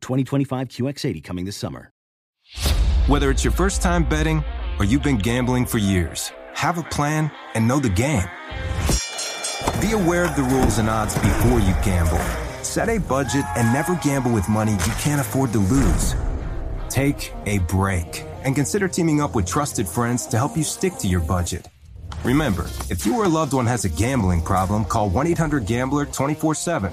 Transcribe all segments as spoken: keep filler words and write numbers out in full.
twenty twenty-five Q X eighty coming this summer. Whether it's your first time betting or you've been gambling for years, have a plan and know the game. Be aware of the rules and odds before you gamble. Set a budget and never gamble with money you can't afford to lose. Take a break and consider teaming up with trusted friends to help you stick to your budget. Remember, if you or a loved one has a gambling problem, call one eight hundred gambler twenty-four seven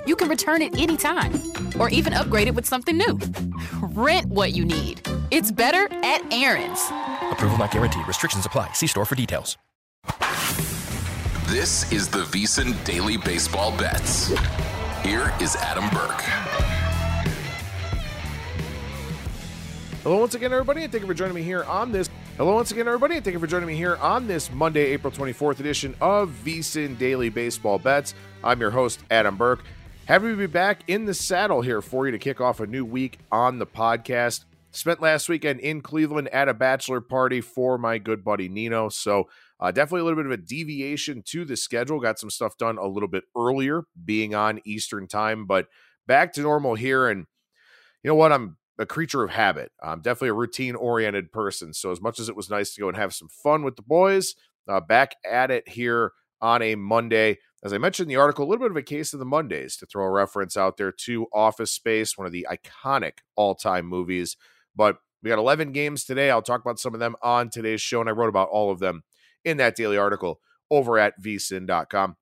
you can return it anytime or even upgrade it with something new. Rent what you need. It's better at Aaron's. Approval not guaranteed. Restrictions apply. See store for details. This is the VEASAN Daily Baseball Bets. Here is Adam Burke. Hello once again, everybody, and thank you for joining me here on this. Hello once again, everybody, and thank you for joining me here on this Monday, April twenty-fourth edition of VEASAN Daily Baseball Bets. I'm your host, Adam Burke. Happy to be back in the saddle here for you to kick off a new week on the podcast. Spent last weekend in Cleveland at a bachelor party for my good buddy Nino, so uh, definitely a little bit of a deviation to the schedule. Got some stuff done a little bit earlier, being on Eastern time, but back to normal here. And you know what? I'm a creature of habit. I'm definitely a routine-oriented person, so as much as it was nice to go and have some fun with the boys, uh, back at it here on a Monday. As I mentioned in the article, a little bit of a case of the Mondays, to throw a reference out there to Office Space, one of the iconic all-time movies. But we got eleven games today. I'll talk about some of them on today's show, and I wrote about all of them in that daily article over at V S I N dot com.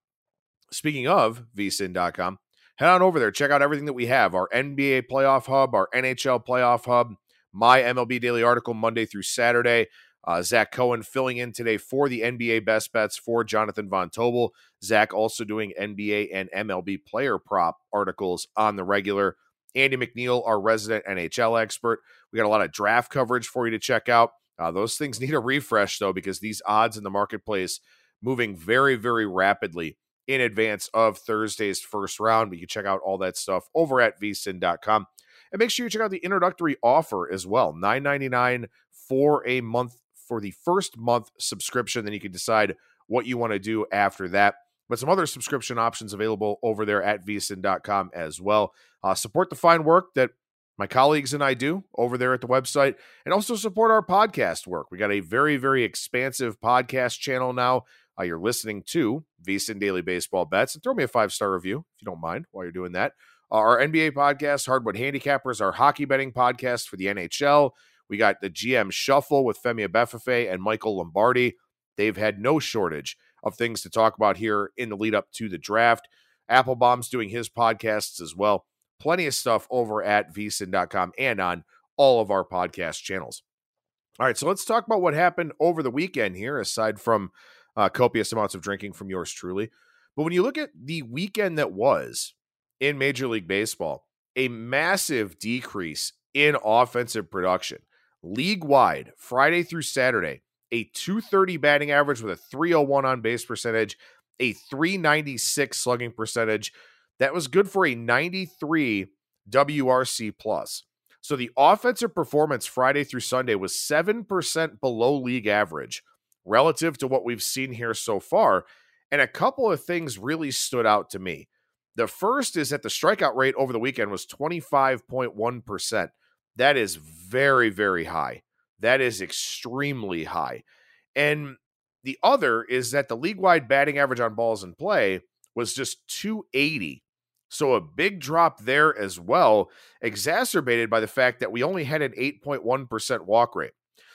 Speaking of V S I N dot com, head on over there. Check out everything that we have, our N B A Playoff Hub, our N H L Playoff Hub, my M L B daily article Monday through Saturday. Uh, Zach Cohen filling in today for the N B A Best Bets for Jonathan Von Tobel. Zach also doing N B A and M L B player prop articles on the regular. Andy McNeil, our resident N H L expert. We got a lot of draft coverage for you to check out. Uh, those things need a refresh, though, because these odds in the marketplace moving very, very rapidly in advance of Thursday's first round. But you can check out all that stuff over at V S I N dot com. And make sure you check out the introductory offer as well, nine ninety-nine for a month for the first month subscription. Then you can decide what you want to do after that. But some other subscription options available over there at V S I N dot com as well. Uh, support the fine work that my colleagues and I do over there at the website, and also support our podcast work. We got a very, very expansive podcast channel now. Uh, you're listening to VEASAN Daily Baseball Bets. And throw me a five-star review, if you don't mind, while you're doing that. Uh, our N B A podcast, Hardwood Handicappers, our hockey betting podcast for the N H L. We got the G M Shuffle with Femi Abefafe and Michael Lombardi. They've had no shortage of things to talk about here in the lead up to the draft. Applebaum's doing his podcasts as well. Plenty of stuff over at V S I N dot com and on all of our podcast channels. All right, so let's talk about what happened over the weekend here, aside from uh, copious amounts of drinking from yours truly. But when you look at the weekend that was in Major League Baseball, a massive decrease in offensive production. League-wide, Friday through Saturday, a two thirty batting average with a three oh one on base percentage, a three ninety-six slugging percentage. That was good for a ninety-three W R C plus. So the offensive performance Friday through Sunday was seven percent below league average relative to what we've seen here so far. And a couple of things really stood out to me. The first is that the strikeout rate over the weekend was twenty-five point one percent. That is very, very high. That is extremely high. And the other is that the league-wide batting average on balls in play was just two eighty. So a big drop there as well, exacerbated by the fact that we only had an eight point one percent walk rate.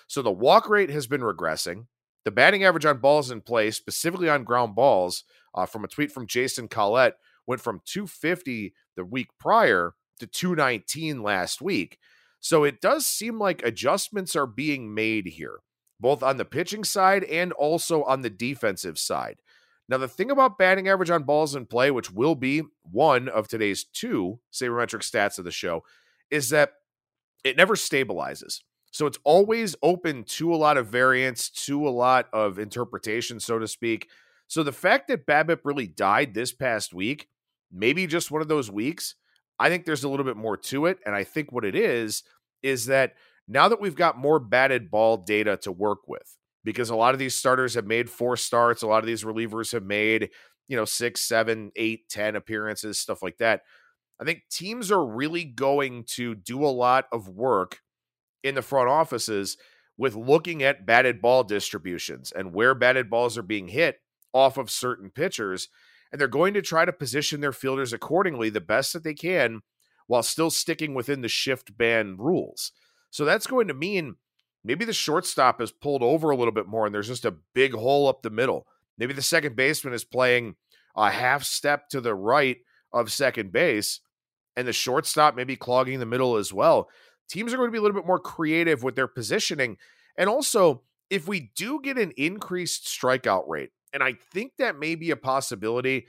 So the walk rate has been regressing. The batting average on balls in play, specifically on ground balls, uh, from a tweet from Jason Collette, went from two fifty the week prior to two nineteen last week. So it does seem like adjustments are being made here, both on the pitching side and also on the defensive side. Now, the thing about batting average on balls in play, which will be one of today's two sabermetric stats of the show, is that it never stabilizes. So it's always open to a lot of variance, to a lot of interpretation, so to speak. So the fact that BABIP really died this past week, maybe just one of those weeks, I think there's a little bit more to it. And I think what it is, is that now that we've got more batted ball data to work with, because a lot of these starters have made four starts, a lot of these relievers have made, you know, six, seven, eight, ten appearances, stuff like that. I think teams are really going to do a lot of work in the front offices with looking at batted ball distributions and where batted balls are being hit off of certain pitchers. And they're going to try to position their fielders accordingly the best that they can while still sticking within the shift ban rules. So that's going to mean maybe the shortstop is pulled over a little bit more and there's just a big hole up the middle. Maybe the second baseman is playing a half step to the right of second base and the shortstop maybe clogging the middle as well. Teams are going to be a little bit more creative with their positioning. And also, if we do get an increased strikeout rate, and I think that may be a possibility,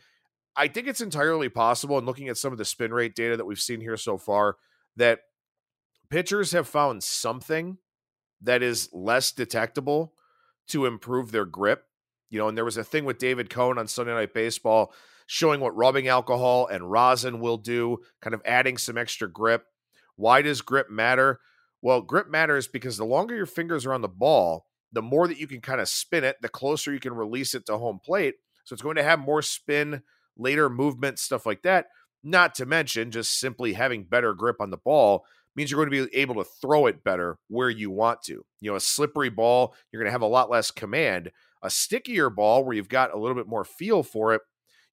I think it's entirely possible, and looking at some of the spin rate data that we've seen here so far, that pitchers have found something that is less detectable to improve their grip. You know, and there was a thing with David Cohn on Sunday Night Baseball showing what rubbing alcohol and rosin will do, kind of adding some extra grip. Why does grip matter? Well, grip matters because the longer your fingers are on the ball, the more that you can kind of spin it, the closer you can release it to home plate. So it's going to have more spin, later movement, stuff like that. Not to mention just simply having better grip on the ball means you're going to be able to throw it better where you want to. You know, a slippery ball, you're going to have a lot less command. A stickier ball where you've got a little bit more feel for it,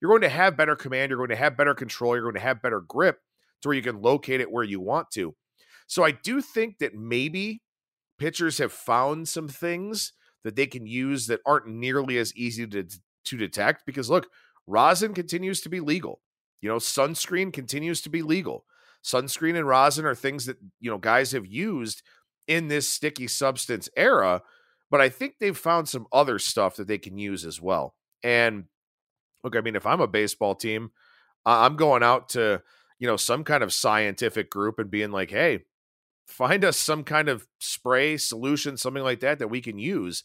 you're going to have better command, you're going to have better control, you're going to have better grip, to where you can locate it where you want to. So I do think that maybe pitchers have found some things that they can use that aren't nearly as easy to, to detect, because look, rosin continues to be legal. You know, sunscreen continues to be legal. Sunscreen and rosin are things that, you know, guys have used in this sticky substance era, but I think they've found some other stuff that they can use as well. And look, I mean, if I'm a baseball team, uh, I'm going out to, you know, some kind of scientific group and being like, hey, find us some kind of spray solution, something like that, that we can use.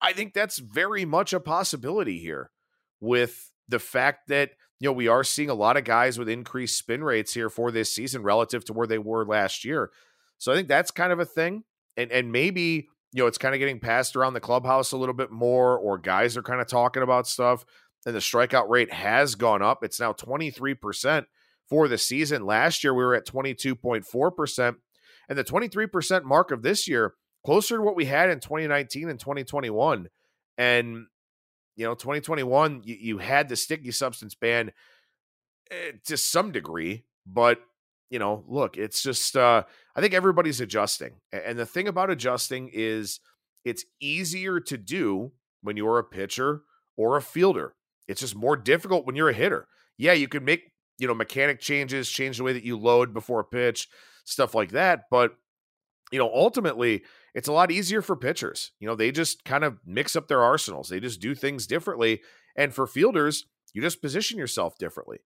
I think that's very much a possibility here with the fact that, you know, we are seeing a lot of guys with increased spin rates here for this season relative to where they were last year. So I think that's kind of a thing. And, and maybe, you know, it's kind of getting passed around the clubhouse a little bit more, or guys are kind of talking about stuff, and the strikeout rate has gone up. It's now twenty-three percent. For the season. Last year, we were at twenty-two point four percent, and the twenty-three percent mark of this year, closer to what we had in twenty nineteen and twenty twenty-one. And, you know, twenty twenty-one, you, you had the sticky substance ban eh, to some degree, but, you know, look, it's just, uh, I think everybody's adjusting. And the thing about adjusting is it's easier to do when you're a pitcher or a fielder. It's just more difficult when you're a hitter. Yeah, you can make, you know, mechanic changes, change the way that you load before a pitch, stuff like that. But, you know, ultimately, it's a lot easier for pitchers. You know, they just kind of mix up their arsenals. They just do things differently. And for fielders, you just position yourself differently.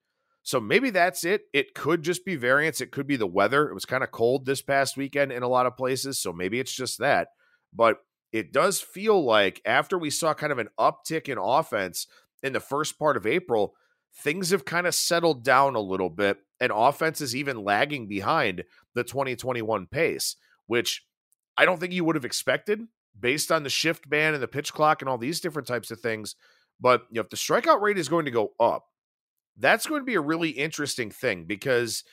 So maybe that's it. It could just be variance. It could be the weather. It was kind of cold this past weekend in a lot of places, so maybe it's just that. But it does feel like after we saw kind of an uptick in offense in the first part of April, things have kind of settled down a little bit, and offense is even lagging behind the twenty twenty-one pace, which I don't think you would have expected based on the shift ban and the pitch clock and all these different types of things. But you know, if the strikeout rate is going to go up, that's going to be a really interesting thing, because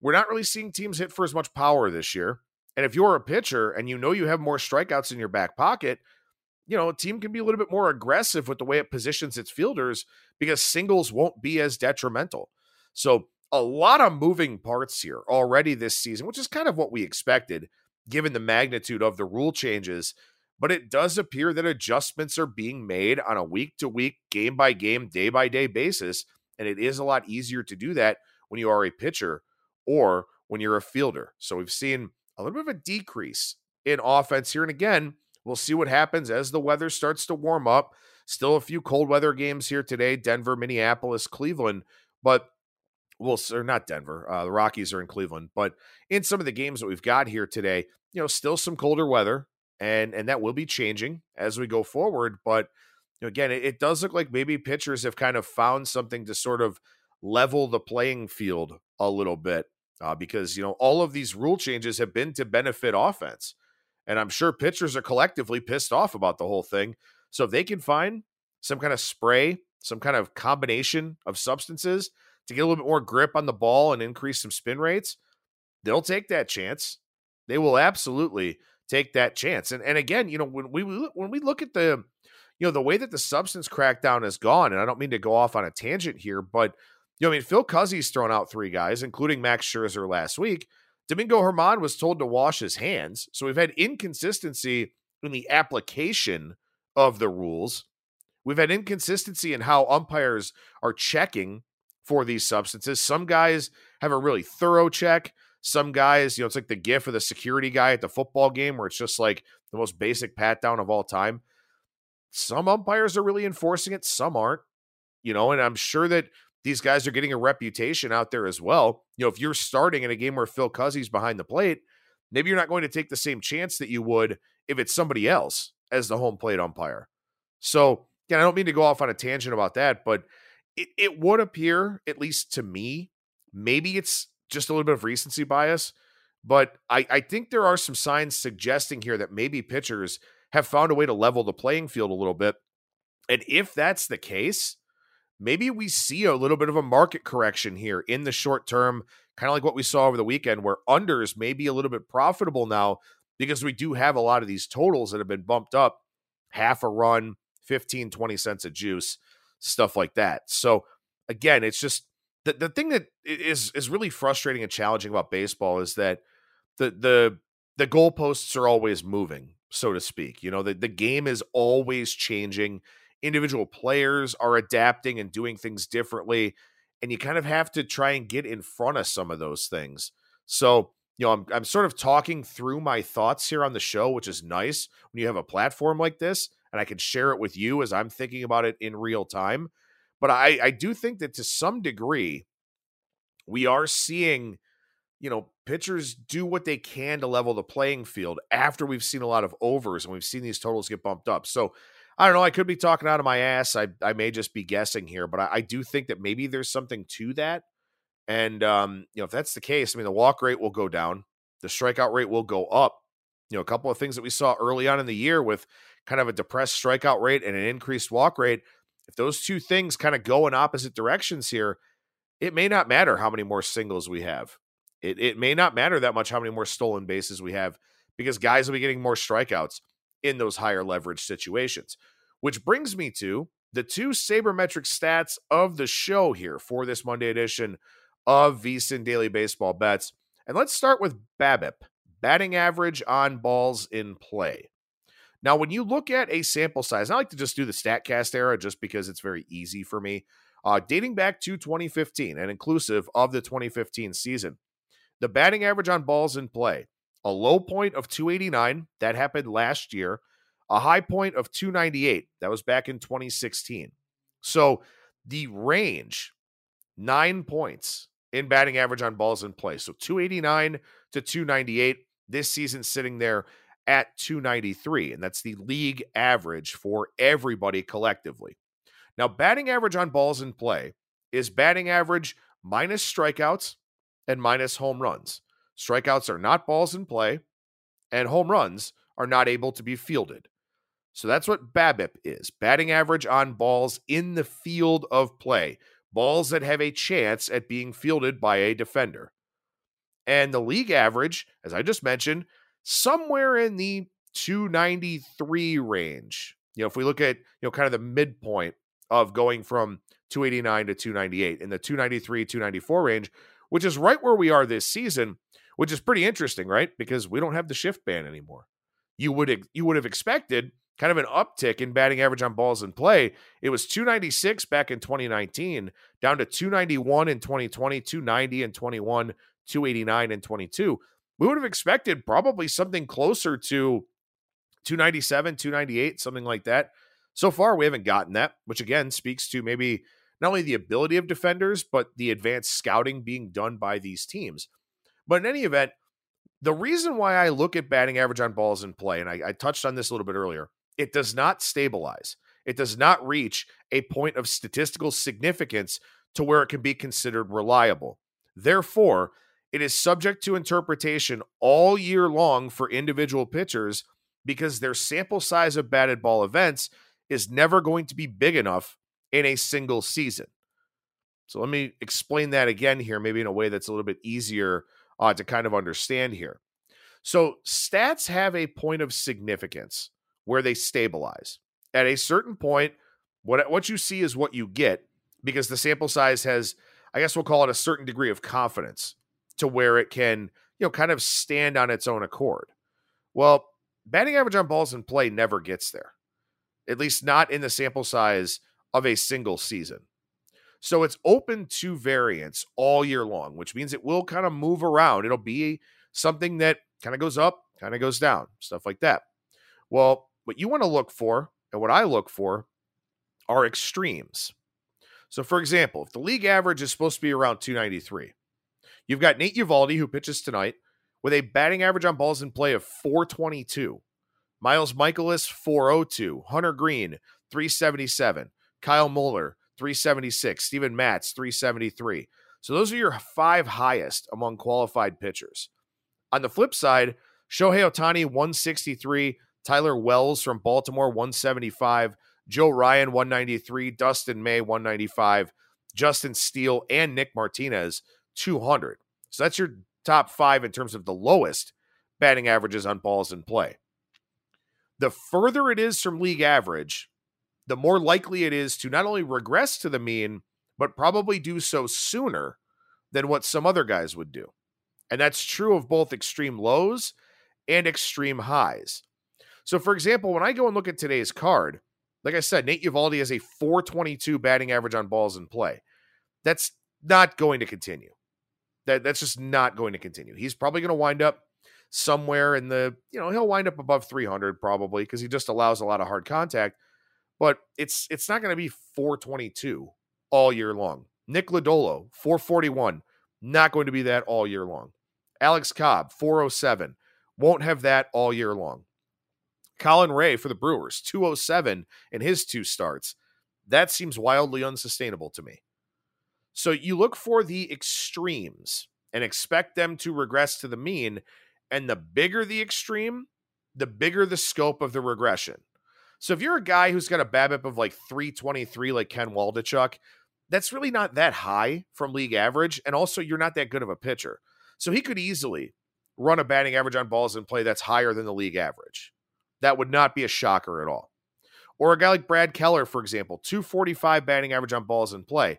we're not really seeing teams hit for as much power this year. And if you're a pitcher and you know you have more strikeouts in your back pocket, you know, a team can be a little bit more aggressive with the way it positions its fielders, because singles won't be as detrimental. So a lot of moving parts here already this season, which is kind of what we expected. given the magnitude of the rule changes, but it does appear that adjustments are being made on a week-to-week, game-by-game, day-by-day basis, and it is a lot easier to do that when you are a pitcher or when you're a fielder. So we've seen a little bit of a decrease in offense here, and again, we'll see what happens as the weather starts to warm up. Still a few cold weather games here today, Denver, Minneapolis, Cleveland, but well, or not Denver, uh, the Rockies are in Cleveland, but in some of the games that we've got here today, you know, still some colder weather, and and that will be changing as we go forward. But you know, again, it, it does look like maybe pitchers have kind of found something to sort of level the playing field a little bit uh, because, you know, all of these rule changes have been to benefit offense, and I'm sure pitchers are collectively pissed off about the whole thing. So if they can find some kind of spray, some kind of combination of substances to get a little bit more grip on the ball and increase some spin rates, they'll take that chance. They will absolutely take that chance. And and again, you know, when we when we look at the, you know, the way that the substance crackdown has gone, and I don't mean to go off on a tangent here, but you know, I mean, Phil Cuzzy's thrown out three guys, including Max Scherzer last week. Domingo Germán was told to wash his hands. So we've had inconsistency in the application of the rules. We've had inconsistency in how umpires are checking for these substances. Some guys have a really thorough check. Some guys, you know, it's like the gif of the security guy at the football game where it's just like the most basic pat down of all time. Some umpires are really enforcing it. Some aren't, you know, and I'm sure that these guys are getting a reputation out there as well. You know, if you're starting in a game where Phil Cuzzy's behind the plate, maybe you're not going to take the same chance that you would if it's somebody else as the home plate umpire. So again, I don't mean to go off on a tangent about that, but it, it would appear, at least to me, maybe it's just a little bit of recency bias, but I, I think there are some signs suggesting here that maybe pitchers have found a way to level the playing field a little bit. And if that's the case, maybe we see a little bit of a market correction here in the short term, kind of like what we saw over the weekend where unders may be a little bit profitable now because we do have a lot of these totals that have been bumped up half a run, fifteen, twenty cents a juice, stuff like that. So again, it's just the, the thing that is, is really frustrating and challenging about baseball is that the, the, the goalposts are always moving, so to speak. You know, the, the game is always changing. Individual players are adapting and doing things differently. And you kind of have to try and get in front of some of those things. So, you know, I'm, I'm sort of talking through my thoughts here on the show, which is nice when you have a platform like this and I can share it with you as I'm thinking about it in real time. But I, I do think that to some degree, we are seeing, you know, pitchers do what they can to level the playing field after we've seen a lot of overs and we've seen these totals get bumped up. So I don't know. I could be talking out of my ass. I I may just be guessing here, but I, I do think that maybe there's something to that. And, um, you know, if that's the case, I mean, the walk rate will go down. The strikeout rate will go up. You know, a couple of things that we saw early on in the year with kind of a depressed strikeout rate and an increased walk rate. If those two things kind of go in opposite directions here, it may not matter how many more singles we have. It, it may not matter that much how many more stolen bases we have because guys will be getting more strikeouts in those higher leverage situations, which brings me to the two sabermetric stats of the show here for this Monday edition of VSiN Daily Baseball Bets. And let's start with BABIP, batting average on balls in play. Now, when you look at a sample size, I like to just do the StatCast era just because it's very easy for me, uh, dating back to twenty fifteen and inclusive of the twenty fifteen season, the batting average on balls in play, a low point of two eighty-nine, that happened last year, a high point of two ninety-eight, that was back in twenty sixteen. So the range, nine points in batting average on balls in play. So two eighty-nine to two ninety-eight, this season sitting there at two ninety-three, and that's the league average for everybody collectively. Now, batting average on balls in play is batting average minus strikeouts and minus home runs. Strikeouts are not balls in play, and home runs are not able to be fielded. So that's what BABIP is, batting average on balls in the field of play, balls that have a chance at being fielded by a defender. And the league average, as I just mentioned, somewhere in the two ninety-three range. You know, if we look at, you know, kind of the midpoint of going from two eighty-nine to two ninety-eight in the two ninety-three, two ninety-four range, which is right where we are this season, which is pretty interesting, right? Because we don't have the shift ban anymore. You would you would have expected kind of an uptick in batting average on balls in play. It was two ninety-six back in twenty nineteen, down to two ninety-one in twenty twenty, two ninety in twenty-one, two eighty-nine in twenty-two. We would have expected probably something closer to two ninety-seven, two ninety-eight, something like that. So far, we haven't gotten that, which again speaks to maybe not only the ability of defenders, but the advanced scouting being done by these teams. But in any event, the reason why I look at batting average on balls in play, and I, I touched on this a little bit earlier, it does not stabilize. It does not reach a point of statistical significance to where it can be considered reliable. Therefore, it is subject to interpretation all year long for individual pitchers because their sample size of batted ball events is never going to be big enough in a single season. So let me explain that again here, maybe in a way that's a little bit easier uh, to kind of understand here. So stats have a point of significance where they stabilize. At a certain point, what, what you see is what you get because the sample size has, I guess we'll call it a certain degree of confidence to where it can, you know, kind of stand on its own accord. Well, batting average on balls in play never gets there, at least not in the sample size of a single season. So it's open to variance all year long, which means it will kind of move around. It'll be something that kind of goes up, kind of goes down, stuff like that. Well, what you want to look for and what I look for are extremes. So for example, if the league average is supposed to be around two ninety-three, you've got Nate Uvalde, who pitches tonight, with a batting average on balls in play of four twenty-two. Miles Michaelis, four oh two. Hunter Green, three seventy-seven. Kyle Mueller, three seventy-six. Steven Matz, three seventy-three. So those are your five highest among qualified pitchers. On the flip side, Shohei Ohtani, one sixty-three. Tyler Wells from Baltimore, one seventy-five. Joe Ryan, one ninety-three. Dustin May, one ninety-five. Justin Steele and Nick Martinez, two hundred. So that's your top five in terms of the lowest batting averages on balls in play. The further it is from league average, the more likely it is to not only regress to the mean, but probably do so sooner than what some other guys would do. And that's true of both extreme lows and extreme highs. So for example, when I go and look at today's card, like I said, Nate Uvalde has a four twenty-two batting average on balls in play. That's not going to continue. That, that's just not going to continue. He's probably going to wind up somewhere in the, you know, he'll wind up above three hundred probably because he just allows a lot of hard contact. But it's it's not going to be four twenty-two all year long. Nick Lodolo, four forty-one, not going to be that all year long. Alex Cobb, four oh seven, won't have that all year long. Colin Ray for the Brewers, two oh seven in his two starts. That seems wildly unsustainable to me. So you look for the extremes and expect them to regress to the mean. And the bigger the extreme, the bigger the scope of the regression. So if you're a guy who's got a BABIP of like three twenty-three, like Ken Waldichuk, that's really not that high from league average. And also you're not that good of a pitcher. So he could easily run a batting average on balls in play that's higher than the league average. That would not be a shocker at all. Or a guy like Brad Keller, for example, two forty-five batting average on balls in play.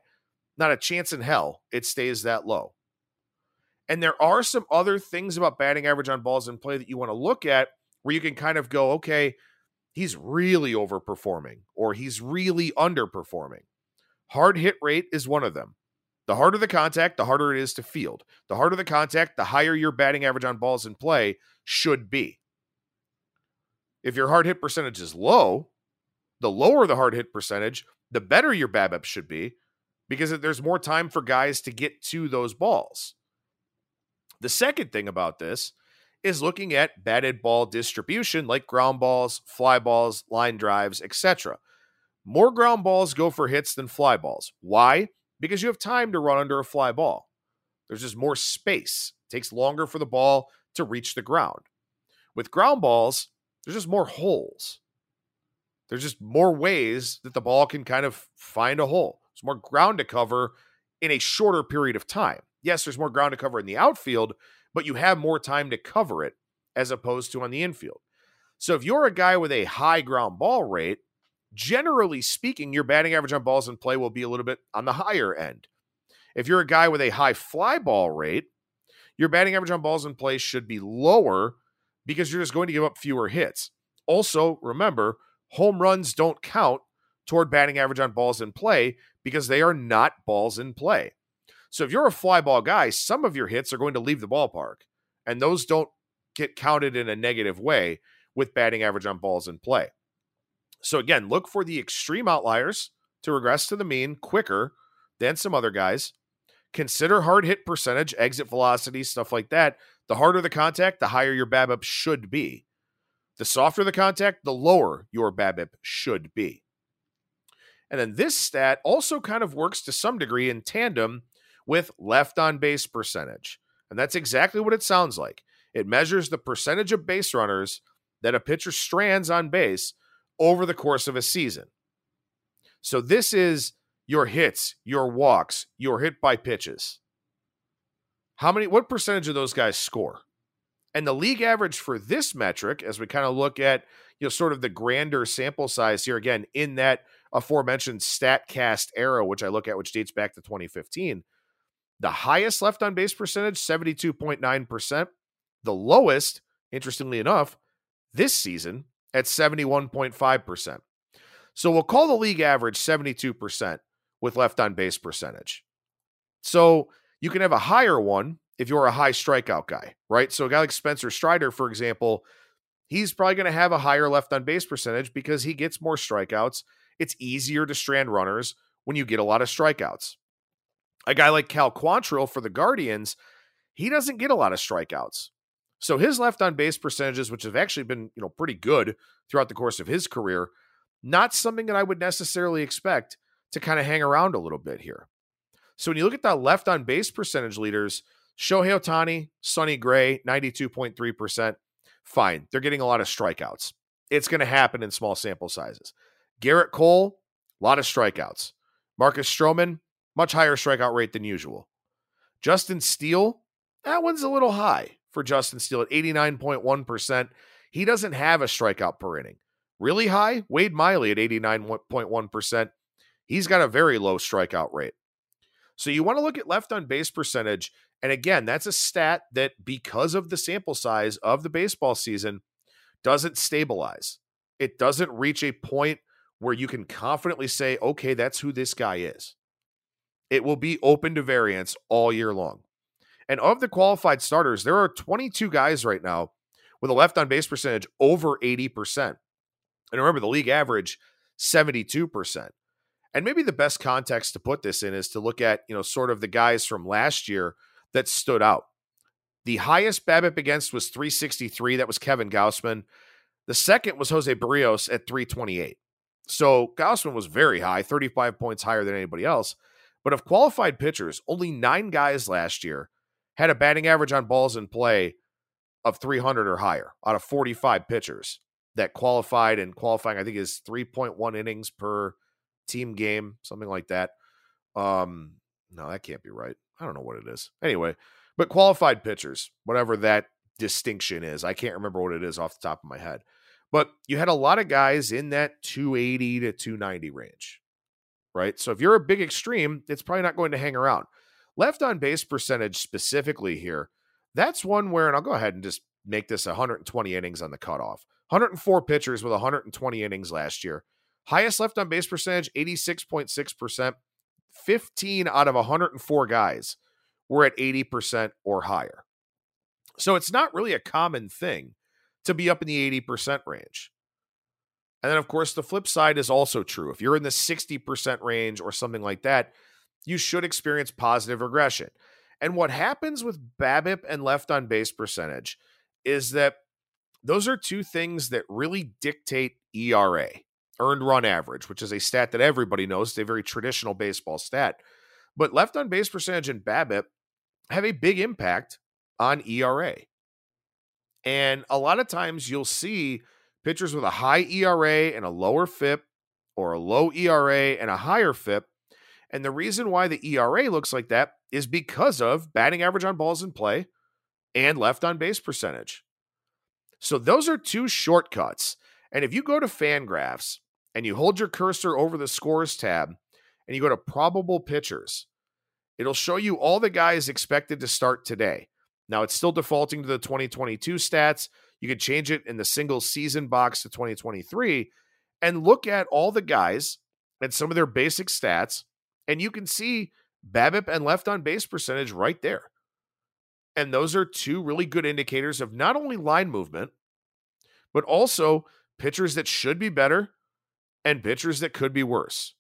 Not a chance in hell it stays that low. And there are some other things about batting average on balls in play that you want to look at where you can kind of go, okay, he's really overperforming or he's really underperforming. Hard hit rate is one of them. The harder the contact, the harder it is to field. The harder the contact, the higher your batting average on balls in play should be. If your hard hit percentage is low, the lower the hard hit percentage, the better your BABIP should be because there's more time for guys to get to those balls. The second thing about this is looking at batted ball distribution like ground balls, fly balls, line drives, et cetera. More ground balls go for hits than fly balls. Why? Because you have time to run under a fly ball. There's just more space. It takes longer for the ball to reach the ground. With ground balls, there's just more holes. There's just more ways that the ball can kind of find a hole. There's more ground to cover in a shorter period of time. Yes, there's more ground to cover in the outfield, but you have more time to cover it as opposed to on the infield. So if you're a guy with a high ground ball rate, generally speaking, your batting average on balls in play will be a little bit on the higher end. If you're a guy with a high fly ball rate, your batting average on balls in play should be lower because you're just going to give up fewer hits. Also, remember, home runs don't count toward batting average on balls in play because they are not balls in play. So if you're a fly ball guy, some of your hits are going to leave the ballpark, and those don't get counted in a negative way with batting average on balls in play. So again, look for the extreme outliers to regress to the mean quicker than some other guys. Consider hard hit percentage, exit velocity, stuff like that. The harder the contact, the higher your BABIP should be. The softer the contact, the lower your BABIP should be. And then this stat also kind of works to some degree in tandem with left on base percentage. And that's exactly what it sounds like. It measures the percentage of base runners that a pitcher strands on base over the course of a season. So this is your hits, your walks, your hit by pitches. How many, what percentage of those guys score? And the league average for this metric, as we kind of look at, you know, sort of the grander sample size here, again, in that aforementioned StatCast era, which I look at, which dates back to twenty fifteen, the highest left on base percentage, seventy-two point nine percent. The lowest, interestingly enough, this season at seventy-one point five percent. So we'll call the league average seventy-two percent with left on base percentage. So you can have a higher one if you're a high strikeout guy, right? So a guy like Spencer Strider, for example, he's probably going to have a higher left on base percentage because he gets more strikeouts. It's easier to strand runners when you get a lot of strikeouts. A guy like Cal Quantrill for the Guardians, he doesn't get a lot of strikeouts. So his left on base percentages, which have actually been, you know, pretty good throughout the course of his career, not something that I would necessarily expect to kind of hang around a little bit here. So when you look at that left on base percentage leaders, Shohei Ohtani, Sonny Gray, ninety-two point three percent, fine. They're getting a lot of strikeouts. It's going to happen in small sample sizes. Garrett Cole, a lot of strikeouts. Marcus Stroman, much higher strikeout rate than usual. Justin Steele, that one's a little high for Justin Steele at eighty-nine point one percent. He doesn't have a strikeout per inning. Really high, Wade Miley at eighty-nine point one percent. He's got a very low strikeout rate. So you want to look at left on base percentage. And again, that's a stat that, because of the sample size of the baseball season, doesn't stabilize. It doesn't reach a point where you can confidently say, okay, that's who this guy is. It will be open to variance all year long. And of the qualified starters, there are twenty-two guys right now with a left on base percentage over eighty percent. And remember, the league average, seventy-two percent. And maybe the best context to put this in is to look at, you know, sort of the guys from last year that stood out. The highest BABIP against was three sixty-three. That was Kevin Gausman. The second was Jose Barrios at three twenty-eight. So Gausman was very high, thirty-five points higher than anybody else. But of qualified pitchers, only nine guys last year had a batting average on balls in play of three hundred or higher out of forty-five pitchers that qualified. And qualifying, I think, is three point one innings per team game, something like that. Um, no, that can't be right. I don't know what it is. Anyway, but qualified pitchers, whatever that distinction is, I can't remember what it is off the top of my head. But you had a lot of guys in that two eighty to two ninety range, right? So if you're a big extreme, it's probably not going to hang around. Left on base percentage specifically here, that's one where, and I'll go ahead and just make this one hundred twenty innings on the cutoff. one hundred four pitchers with one hundred twenty innings last year. Highest left on base percentage, eighty-six point six percent. fifteen out of one hundred four guys were at eighty percent or higher. So it's not really a common thing to be up in the eighty percent range. And then, of course, the flip side is also true. If you're in the sixty percent range or something like that, you should experience positive regression. And what happens with BABIP and left on base percentage is that those are two things that really dictate E R A, earned run average, which is a stat that everybody knows. It's a very traditional baseball stat. But left on base percentage and BABIP have a big impact on E R A. And a lot of times you'll see pitchers with a high E R A and a lower F I P, or a low E R A and a higher F I P. And the reason why the E R A looks like that is because of batting average on balls in play and left on base percentage. So those are two shortcuts. And if you go to FanGraphs and you hold your cursor over the scores tab and you go to probable pitchers, it'll show you all the guys expected to start today. Now, it's still defaulting to the twenty twenty-two stats. You could change it in the single season box to twenty twenty-three and look at all the guys and some of their basic stats, and you can see BABIP and left on base percentage right there. And those are two really good indicators of not only line movement, but also pitchers that should be better and pitchers that could be worse.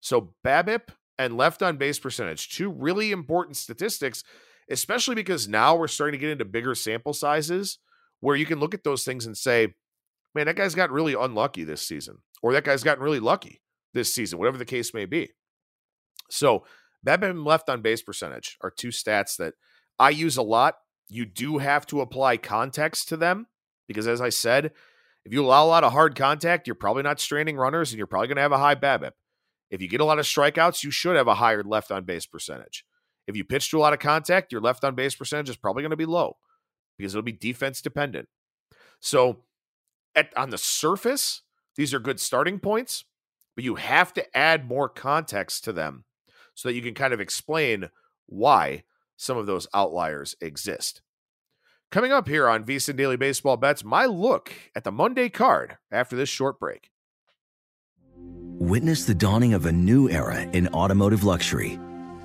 So BABIP and left on base percentage, two really important statistics, especially because now we're starting to get into bigger sample sizes where you can look at those things and say, man, that guy's gotten really unlucky this season, or that guy's gotten really lucky this season, whatever the case may be. So BABIP and left on base percentage are two stats that I use a lot. You do have to apply context to them because, as I said, if you allow a lot of hard contact, you're probably not stranding runners and you're probably going to have a high BABIP. If you get a lot of strikeouts, you should have a higher left on base percentage. If you pitch to a lot of contact, your left on base percentage is probably going to be low because it'll be defense dependent. So at, on the surface, these are good starting points, but you have to add more context to them so that you can kind of explain why some of those outliers exist. Coming up here on VSiN Daily Baseball Bets, my look at the Monday card after this short break. Witness the dawning of a new era in automotive luxury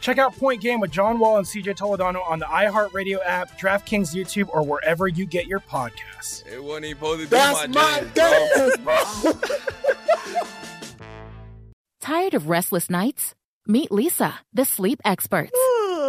Check out Point Game with John Wall and C J Toledano on the iHeartRadio app, DraftKings YouTube, or wherever you get your podcasts. It wasn't even supposed to be That's my dance, bro. Tired of restless nights? Meet Lisa, the sleep experts.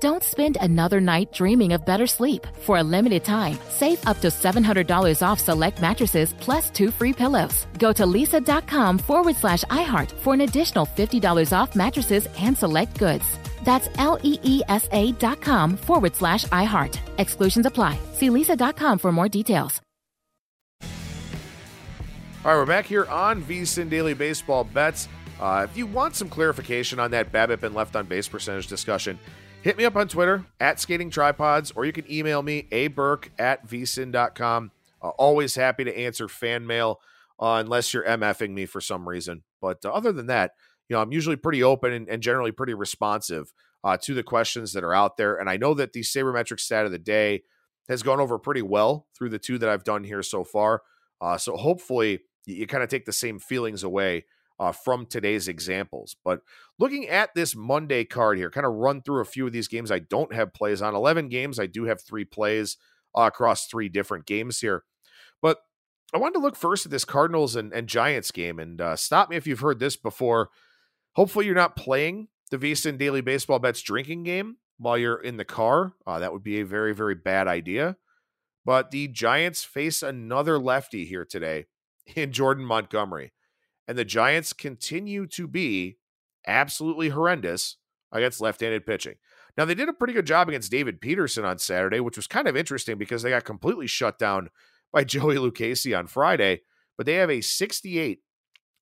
Don't spend another night dreaming of better sleep. For a limited time, save up to seven hundred dollars off select mattresses plus two free pillows. Go to lisa.com forward slash iHeart for an additional fifty dollars off mattresses and select goods. That's L-E-E-S-A dot com forward slash iHeart. Exclusions apply. See lisa dot com for more details. All right, we're back here on VSiN Daily Baseball Bets. Uh, if you want some clarification on that BABIP and left on base percentage discussion, hit me up on Twitter, at Skating Tripods, or you can email me, aburke at vsin.com. Uh, always happy to answer fan mail, uh, unless you're MFing me for some reason. But uh, other than that, you know, I'm usually pretty open and, and generally pretty responsive uh, to the questions that are out there. And I know that the sabermetric stat of the day has gone over pretty well through the two that I've done here so far. Uh, so hopefully you, you kind of take the same feelings away uh, from today's examples. But looking at this Monday card here, kind of run through a few of these games I don't have plays on. eleven games, I do have three plays uh, across three different games here. But I wanted to look first at this Cardinals and, and Giants game, and uh, stop me if you've heard this before. Hopefully you're not playing the VEASAN Daily Baseball Bets drinking game while you're in the car. Uh, that would be a very, very bad idea. But the Giants face another lefty here today in Jordan Montgomery. And the Giants continue to be absolutely horrendous against left-handed pitching. Now, they did a pretty good job against David Peterson on Saturday, which was kind of interesting because they got completely shut down by Joey Lucchesi on Friday, but they have a sixty-eight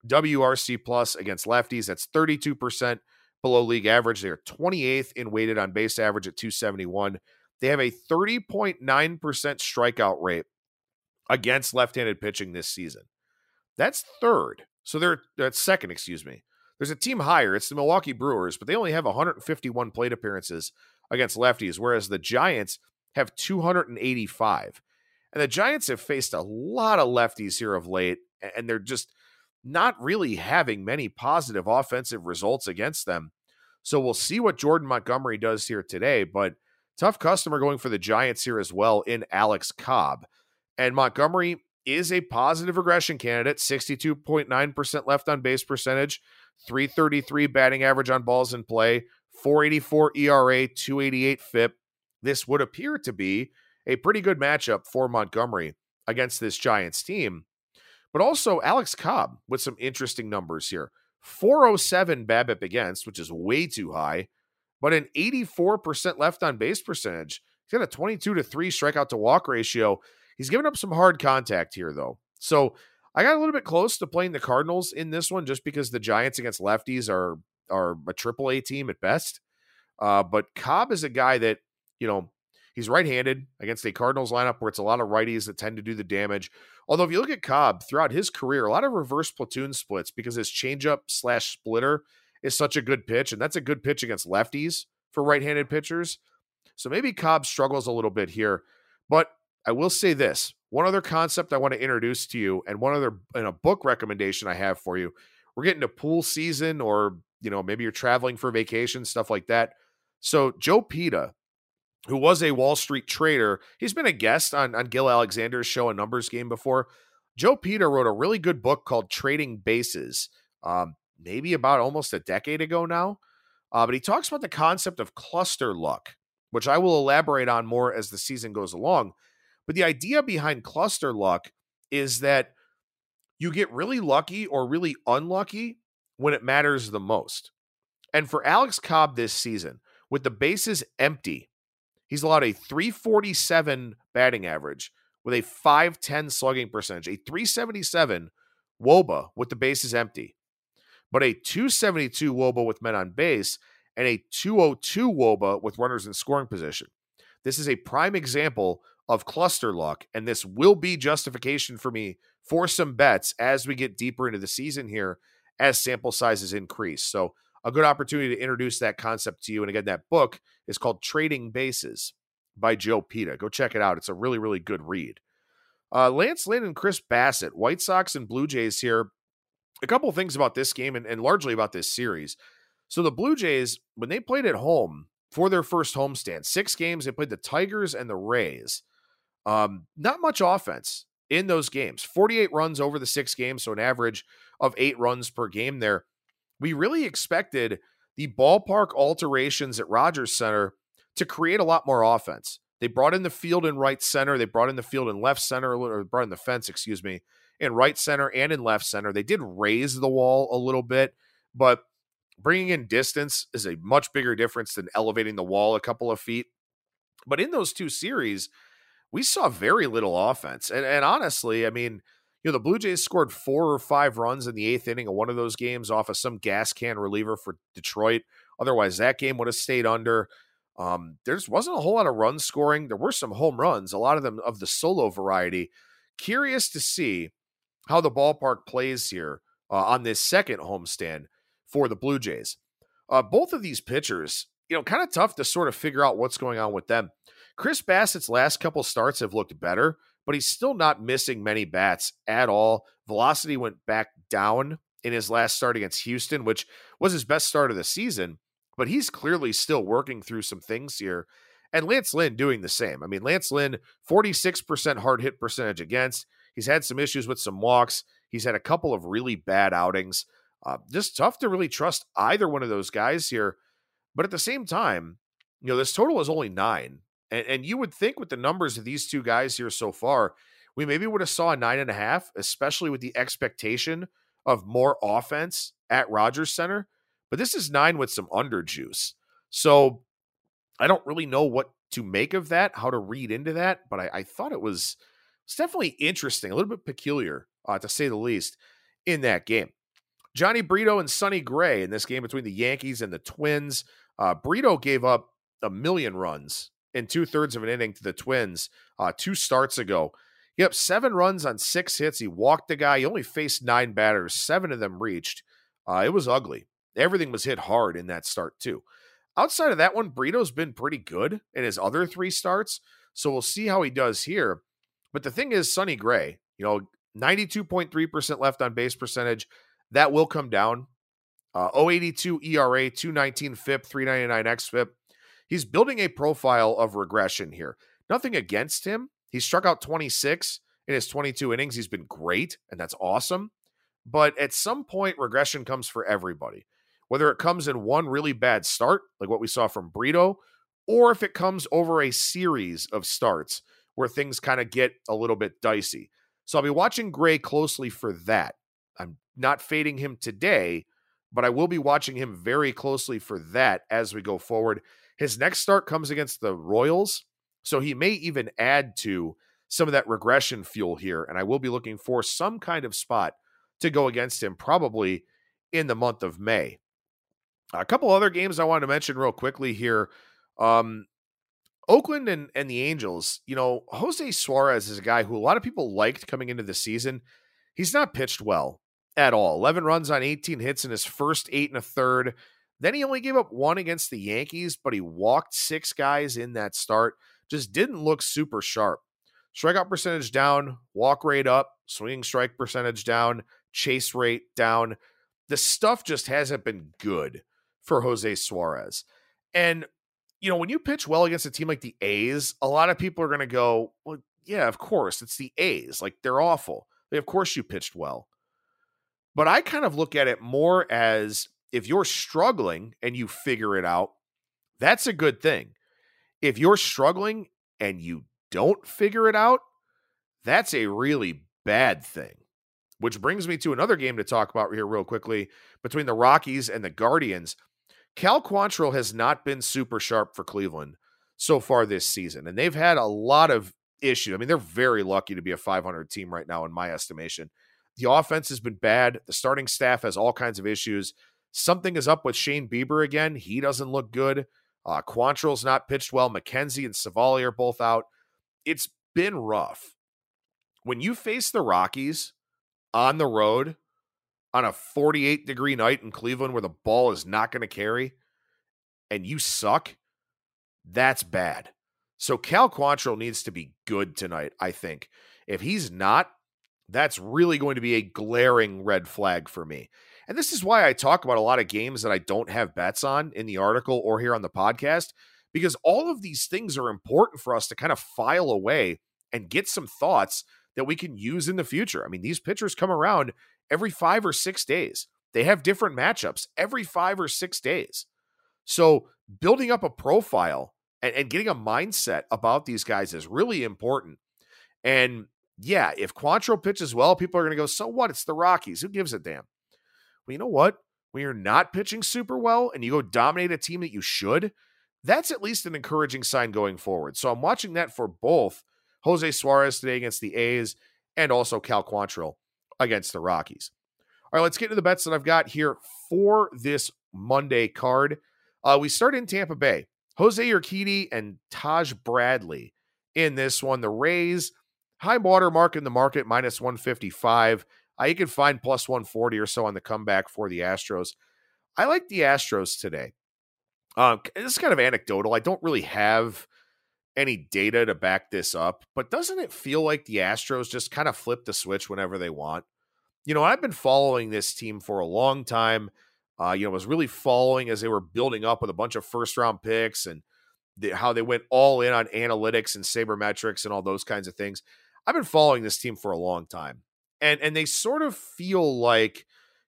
W R C plus against lefties. That's thirty-two percent below league average. They're twenty-eighth in weighted on base average at two seventy-one. They have a thirty point nine percent strikeout rate against left-handed pitching this season. That's third. So they're that's second, excuse me. There's a team higher. It's the Milwaukee Brewers, but they only have one hundred fifty-one plate appearances against lefties, whereas the Giants have two hundred eighty-five. And the Giants have faced a lot of lefties here of late, and they're just not really having many positive offensive results against them. So we'll see what Jordan Montgomery does here today, but tough customer going for the Giants here as well in Alex Cobb. And Montgomery is a positive regression candidate, sixty-two point nine percent left on base percentage, three thirty-three batting average on balls in play, four eighty-four E R A, two eighty-eight F I P. This would appear to be a pretty good matchup for Montgomery against this Giants team. But also Alex Cobb with some interesting numbers here. four oh seven BABIP against, which is way too high, but an eighty-four percent left on base percentage. He's got a twenty-two to three strikeout to walk ratio. He's given up some hard contact here, though. So I got a little bit close to playing the Cardinals in this one just because the Giants against lefties are, are a triple A team at best. Uh, but Cobb is a guy that, you know, he's right-handed against a Cardinals lineup where it's a lot of righties that tend to do the damage. Although if you look at Cobb throughout his career, a lot of reverse platoon splits because his changeup slash splitter is such a good pitch, and that's a good pitch against lefties for right-handed pitchers. So maybe Cobb struggles a little bit here, but I will say this. One other concept I want to introduce to you and one other and a book recommendation I have for you. We're getting to pool season or, you know, maybe you're traveling for vacation, stuff like that. So Joe Pita, who was a Wall Street trader. He's been a guest on, on Gil Alexander's show, A Numbers Game, before. Joe Pita wrote a really good book called Trading Bases, um, maybe about almost a decade ago now. Uh, but he talks about the concept of cluster luck, which I will elaborate on more as the season goes along. But the idea behind cluster luck is that you get really lucky or really unlucky when it matters the most. And for Alex Cobb this season, with the bases empty, he's allowed a three forty-seven batting average with a five ten slugging percentage, a three seventy-seven wOBA with the bases empty, but a two seventy-two wOBA with men on base and a two oh two wOBA with runners in scoring position. This is a prime example of cluster luck, and this will be justification for me for some bets as we get deeper into the season here as sample sizes increase. So a good opportunity to introduce that concept to you. And again, that book is called Trading Bases by Joe Pita. Go check it out. It's a really, really good read. Uh, Lance Lynn and Chris Bassett, White Sox and Blue Jays here. A couple things about this game and, and largely about this series. So the Blue Jays, when they played at home for their first homestand, six games, they played the Tigers and the Rays. Um, not much offense in those games. forty-eight runs over the six games, so an average of eight runs per game there. We really expected the ballpark alterations at Rogers Center to create a lot more offense. They brought in the field in right center. They brought in the field in left center, or brought in the fence, excuse me, in right center and in left center. They did raise the wall a little bit, but bringing in distance is a much bigger difference than elevating the wall a couple of feet. But in those two series, we saw very little offense. And, and honestly, I mean, you know, the Blue Jays scored four or five runs in the eighth inning of one of those games off of some gas can reliever for Detroit. Otherwise, that game would have stayed under. Um, there just wasn't a whole lot of run scoring. There were some home runs, a lot of them of the solo variety. Curious to see how the ballpark plays here uh, on this second homestand for the Blue Jays. Uh, both of these pitchers, you know, kind of tough to sort of figure out what's going on with them. Chris Bassett's last couple starts have looked better, but he's still not missing many bats at all. Velocity went back down in his last start against Houston, which was his best start of the season, but he's clearly still working through some things here. And Lance Lynn doing the same. I mean, Lance Lynn, forty-six percent hard hit percentage against. He's had some issues with some walks. He's had a couple of really bad outings. Uh, just tough to really trust either one of those guys here. But at the same time, you know, this total is only nine. And, and you would think with the numbers of these two guys here so far, we maybe would have saw a nine and a half, especially with the expectation of more offense at Rogers Center. But this is nine with some under juice. So I don't really know what to make of that, how to read into that, but I, I thought it was it's definitely interesting, a little bit peculiar, uh, to say the least, in that game. Johnny Brito and Sonny Gray in this game between the Yankees and the Twins. Uh, Brito gave up a million runs in two-thirds of an inning to the Twins uh, two starts ago. He up seven runs on six hits. He walked the guy. He only faced nine batters. Seven of them reached. Uh, it was ugly. Everything was hit hard in that start, too. Outside of that one, Brito's been pretty good in his other three starts, so we'll see how he does here. But the thing is, Sonny Gray, you know, ninety-two point three percent left on base percentage. That will come down. Uh, oh eighty-two E R A, two nineteen F I P, three ninety-nine X F I P. He's building a profile of regression here. Nothing against him. He struck out twenty-six in his twenty-two innings. He's been great, and that's awesome. But at some point, regression comes for everybody. Whether it comes in one really bad start, like what we saw from Brito, or if it comes over a series of starts where things kind of get a little bit dicey. So I'll be watching Gray closely for that. I'm not fading him today, but I will be watching him very closely for that as we go forward. His next start comes against the Royals, so he may even add to some of that regression fuel here, and I will be looking for some kind of spot to go against him probably in the month of May. A couple other games I wanted to mention real quickly here. Um, Oakland and, and the Angels, you know, Jose Suarez is a guy who a lot of people liked coming into the season. He's not pitched well at all. eleven runs on eighteen hits in his first eight and a third. Then he only gave up one against the Yankees, but he walked six guys in that start. Just didn't look super sharp. Strikeout percentage down, walk rate up, swinging strike percentage down, chase rate down. The stuff just hasn't been good for Jose Suarez. And, you know, when you pitch well against a team like the A's, a lot of people are going to go, well, yeah, of course, it's the A's. Like, they're awful. Like, of course you pitched well. But I kind of look at it more as if you're struggling and you figure it out, that's a good thing. If you're struggling and you don't figure it out, that's a really bad thing. Which brings me to another game to talk about here real quickly between the Rockies and the Guardians. Cal Quantrill has not been super sharp for Cleveland so far this season, and they've had a lot of issues. I mean, they're very lucky to be a five hundred team right now, in my estimation. The offense has been bad. The starting staff has all kinds of issues. Something is up with Shane Bieber again. He doesn't look good. Uh, Quantrill's not pitched well. McKenzie and Savali are both out. It's been rough. When you face the Rockies on the road, on a forty-eight degree night in Cleveland where the ball is not going to carry, and you suck, that's bad. So Cal Quantrill needs to be good tonight, I think. If he's not, that's really going to be a glaring red flag for me. And this is why I talk about a lot of games that I don't have bets on in the article or here on the podcast, because all of these things are important for us to kind of file away and get some thoughts that we can use in the future. I mean, these pitchers come around every five or six days. They have different matchups every five or six days. So building up a profile and, and getting a mindset about these guys is really important. And yeah, if Quantrill pitches well, people are going to go, so what? It's the Rockies. Who gives a damn? Well, you know what? When you're not pitching super well and you go dominate a team that you should, that's at least an encouraging sign going forward. So I'm watching that for both Jose Suarez today against the A's, and also Cal Quantrill against the Rockies. All right, let's get to the bets that I've got here for this Monday card. Uh, we start in Tampa Bay. Jose Urquidy and Taj Bradley in this one. The Rays, high watermark in the market, minus one fifty-five. Uh, you can find plus one forty or so on the comeback for the Astros. I like the Astros today. Um, this is kind of anecdotal. I don't really have any data to back this up, but doesn't it feel like the Astros just kind of flip the switch whenever they want? you know, I've been following this team for a long time. Uh, you know, was really following as they were building up with a bunch of first round picks and the, how they went all in on analytics and sabermetrics and all those kinds of things. I've been following this team for a long time. And, and they sort of feel like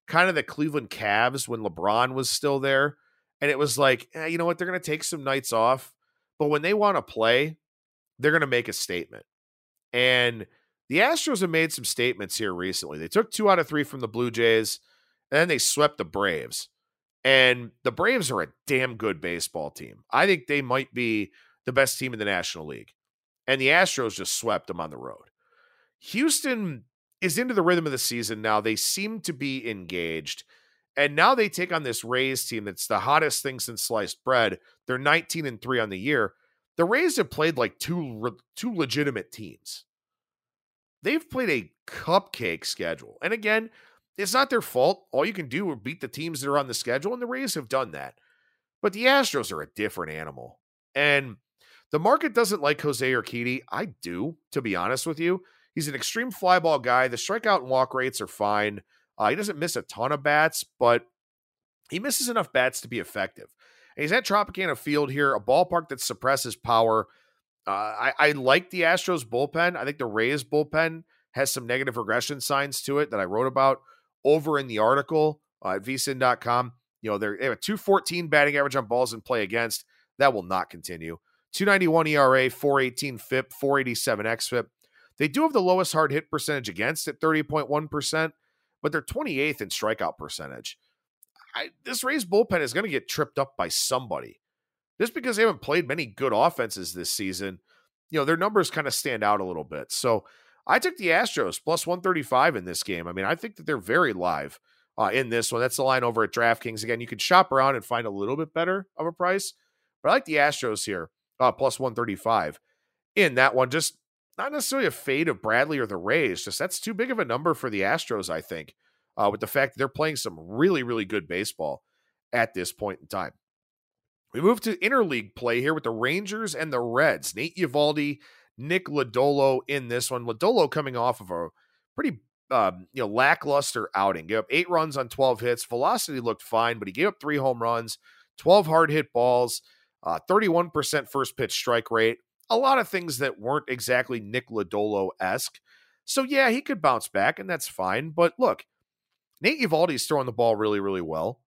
kind of the Cleveland Cavs when LeBron was still there. And it was like, eh, you know what? They're going to take some nights off, but when they want to play, they're going to make a statement. And the Astros have made some statements here recently. They took two out of three from the Blue Jays, and then they swept the Braves. And the Braves are a damn good baseball team. I think they might be the best team in the National League. And the Astros just swept them on the road. Houston is into the rhythm of the season now. They seem to be engaged. And now they take on this Rays team that's the hottest thing since sliced bread. They're nineteen and three on the year. The Rays have played like two, two legitimate teams. They've played a cupcake schedule. And again, it's not their fault. All you can do is beat the teams that are on the schedule, and the Rays have done that. But the Astros are a different animal. And the market doesn't like Jose Urquidy. I do, to be honest with you. He's an extreme fly ball guy. The strikeout and walk rates are fine. Uh, he doesn't miss a ton of bats, but he misses enough bats to be effective. And he's at Tropicana Field here, a ballpark that suppresses power. Uh, I, I like the Astros bullpen. I think the Rays bullpen has some negative regression signs to it that I wrote about over in the article uh, at V S I N dot com. You know, they're, they have a two fourteen batting average on balls in play against. That will not continue. two ninety-one E R A, four eighteen F I P, four eighty-seven X F I P. They do have the lowest hard hit percentage against at thirty point one percent, but they're twenty-eighth in strikeout percentage. I, this Rays bullpen is going to get tripped up by somebody. Just because they haven't played many good offenses this season, you know, their numbers kind of stand out a little bit. So I took the Astros plus one thirty-five in this game. I mean, I think that they're very live uh, in this one. That's the line over at DraftKings. Again, you can shop around and find a little bit better of a price, but I like the Astros here, uh, plus one thirty-five in that one. Just not necessarily a fade of Bradley or the Rays, just that's too big of a number for the Astros, I think, uh, with the fact that they're playing some really, really good baseball at this point in time. We move to interleague play here with the Rangers and the Reds. Nate Eovaldi, Nick Lodolo in this one. Lodolo coming off of a pretty um, you know, lackluster outing. Gave up eight runs on twelve hits. Velocity looked fine, but he gave up three home runs, twelve hard hit balls, uh, thirty-one percent first pitch strike rate. A lot of things that weren't exactly Nick Lodolo-esque. So yeah, he could bounce back, and that's fine. But look, Nate Eovaldi's throwing the ball really, really well.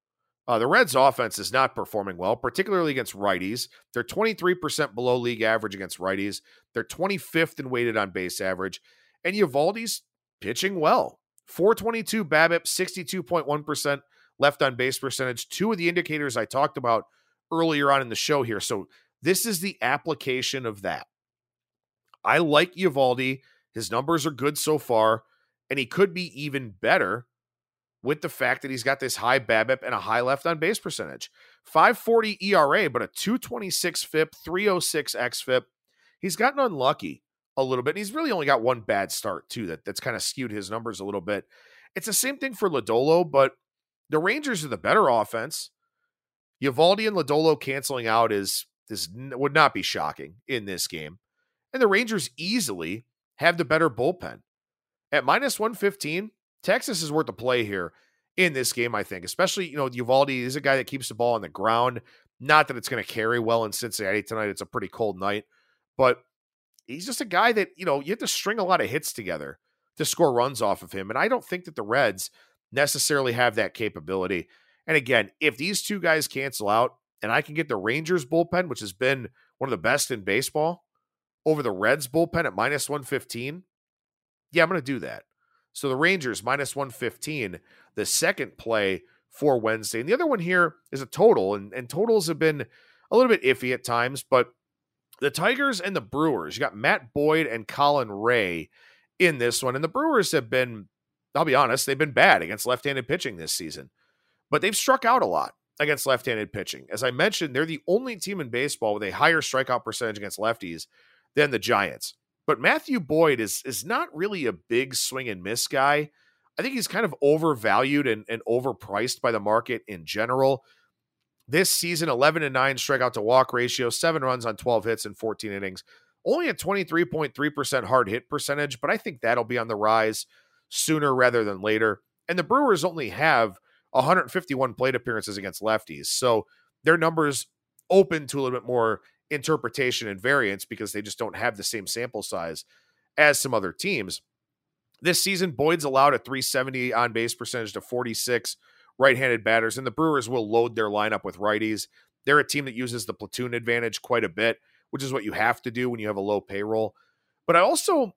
Uh, the Reds' offense is not performing well, particularly against righties. They're twenty-three percent below league average against righties. They're twenty-fifth in weighted on base average. And Eovaldi's pitching well. four twenty-two BABIP, sixty-two point one percent left on base percentage. Two of the indicators I talked about earlier on in the show here. So this is the application of that. I like Eovaldi. His numbers are good so far, and he could be even better with the fact that he's got this high BABIP and a high left on base percentage. five forty E R A, but a two twenty-six F I P, three oh six X F I P. He's gotten unlucky a little bit, and he's really only got one bad start, too. That, that's kind of skewed his numbers a little bit. It's the same thing for Lodolo, but the Rangers are the better offense. Eovaldi and Lodolo canceling out is this would not be shocking in this game. And the Rangers easily have the better bullpen. At minus one fifteen, Texas is worth a play here in this game, I think. Especially, you know, Eovaldi is a guy that keeps the ball on the ground. Not that it's going to carry well in Cincinnati tonight. It's a pretty cold night. But he's just a guy that, you know, you have to string a lot of hits together to score runs off of him. And I don't think that the Reds necessarily have that capability. And again, if these two guys cancel out and I can get the Rangers bullpen, which has been one of the best in baseball, over the Reds bullpen at minus one fifteen, yeah, I'm going to do that. So the Rangers, minus one fifteen, the second play for Wednesday. And the other one here is a total, and, and totals have been a little bit iffy at times, but the Tigers and the Brewers, you got Matt Boyd and Colin Ray in this one. And the Brewers have been, I'll be honest, they've been bad against left-handed pitching this season, but they've struck out a lot against left-handed pitching. As I mentioned, they're the only team in baseball with a higher strikeout percentage against lefties than the Giants. But Matthew Boyd is is not really a big swing and miss guy. I think he's kind of overvalued and, and overpriced by the market in general. This season, eleven to nine strikeout to walk ratio, seven runs on twelve hits in fourteen innings. Only a twenty-three point three percent hard hit percentage, but I think that'll be on the rise. sooner rather than later. And the Brewers only have one hundred fifty-one plate appearances against lefties. So their numbers open to a little bit more interpretation and variance because they just don't have the same sample size as some other teams. This season, Boyd's allowed a three seventy on-base percentage to forty-six right-handed batters, and the Brewers will load their lineup with righties. They're a team that uses the platoon advantage quite a bit, which is what you have to do when you have a low payroll. But I also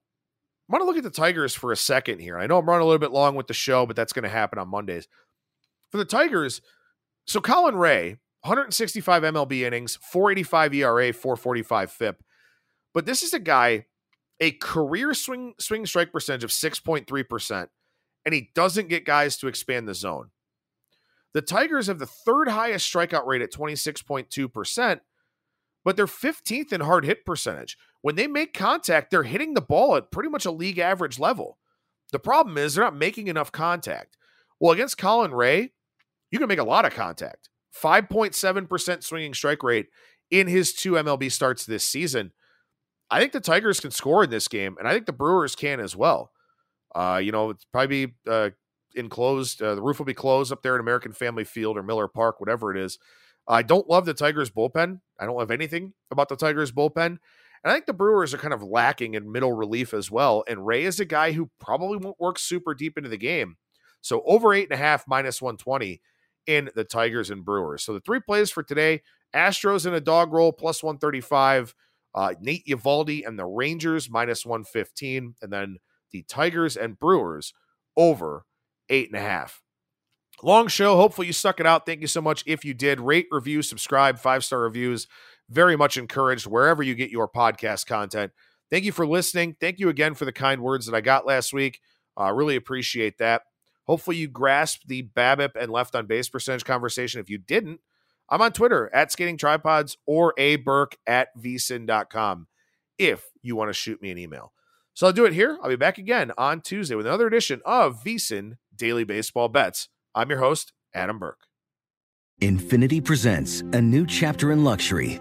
want to look at the Tigers for a second here. I know I'm running a little bit long with the show, but that's going to happen on Mondays. For the Tigers, so Colin Ray, one hundred sixty-five M L B innings, four eighty-five E R A, four forty-five F I P. But this is a guy, a career swing swing strike percentage of six point three percent, and he doesn't get guys to expand the zone. The Tigers have the third highest strikeout rate at twenty-six point two percent, but they're fifteenth in hard hit percentage. When they make contact, they're hitting the ball at pretty much a league average level. The problem is they're not making enough contact. Well, against Colin Ray, you can make a lot of contact. five point seven percent swinging strike rate in his two M L B starts this season. I think the Tigers can score in this game, and I think the Brewers can as well. Uh, you know, it's probably uh, enclosed. Uh, the roof will be closed up there at American Family Field or Miller Park, whatever it is. I don't love the Tigers' bullpen. I don't love anything about the Tigers' bullpen. And I think the Brewers are kind of lacking in middle relief as well, and Ray is a guy who probably won't work super deep into the game. So over eight and a half, minus one twenty in the Tigers and Brewers. So the three plays for today, Astros in a dog roll, plus one thirty-five. Uh, Nate Eovaldi and the Rangers, minus one fifteen. And then the Tigers and Brewers over eight and a half. Long show. Hopefully you stuck it out. Thank you so much. If you did, rate, review, subscribe, five-star reviews. Very much encouraged wherever you get your podcast content. Thank you for listening. Thank you again for the kind words that I got last week. I uh, really appreciate that. Hopefully you grasped the BABIP and left on base percentage conversation. If you didn't, I'm on Twitter at Skating Tripods or aburke at vsin dot com if you want to shoot me an email. So I'll do it here. I'll be back again on Tuesday with another edition of VSiN Daily Baseball Bets. I'm your host, Adam Burke. Infinity presents a new chapter in luxury,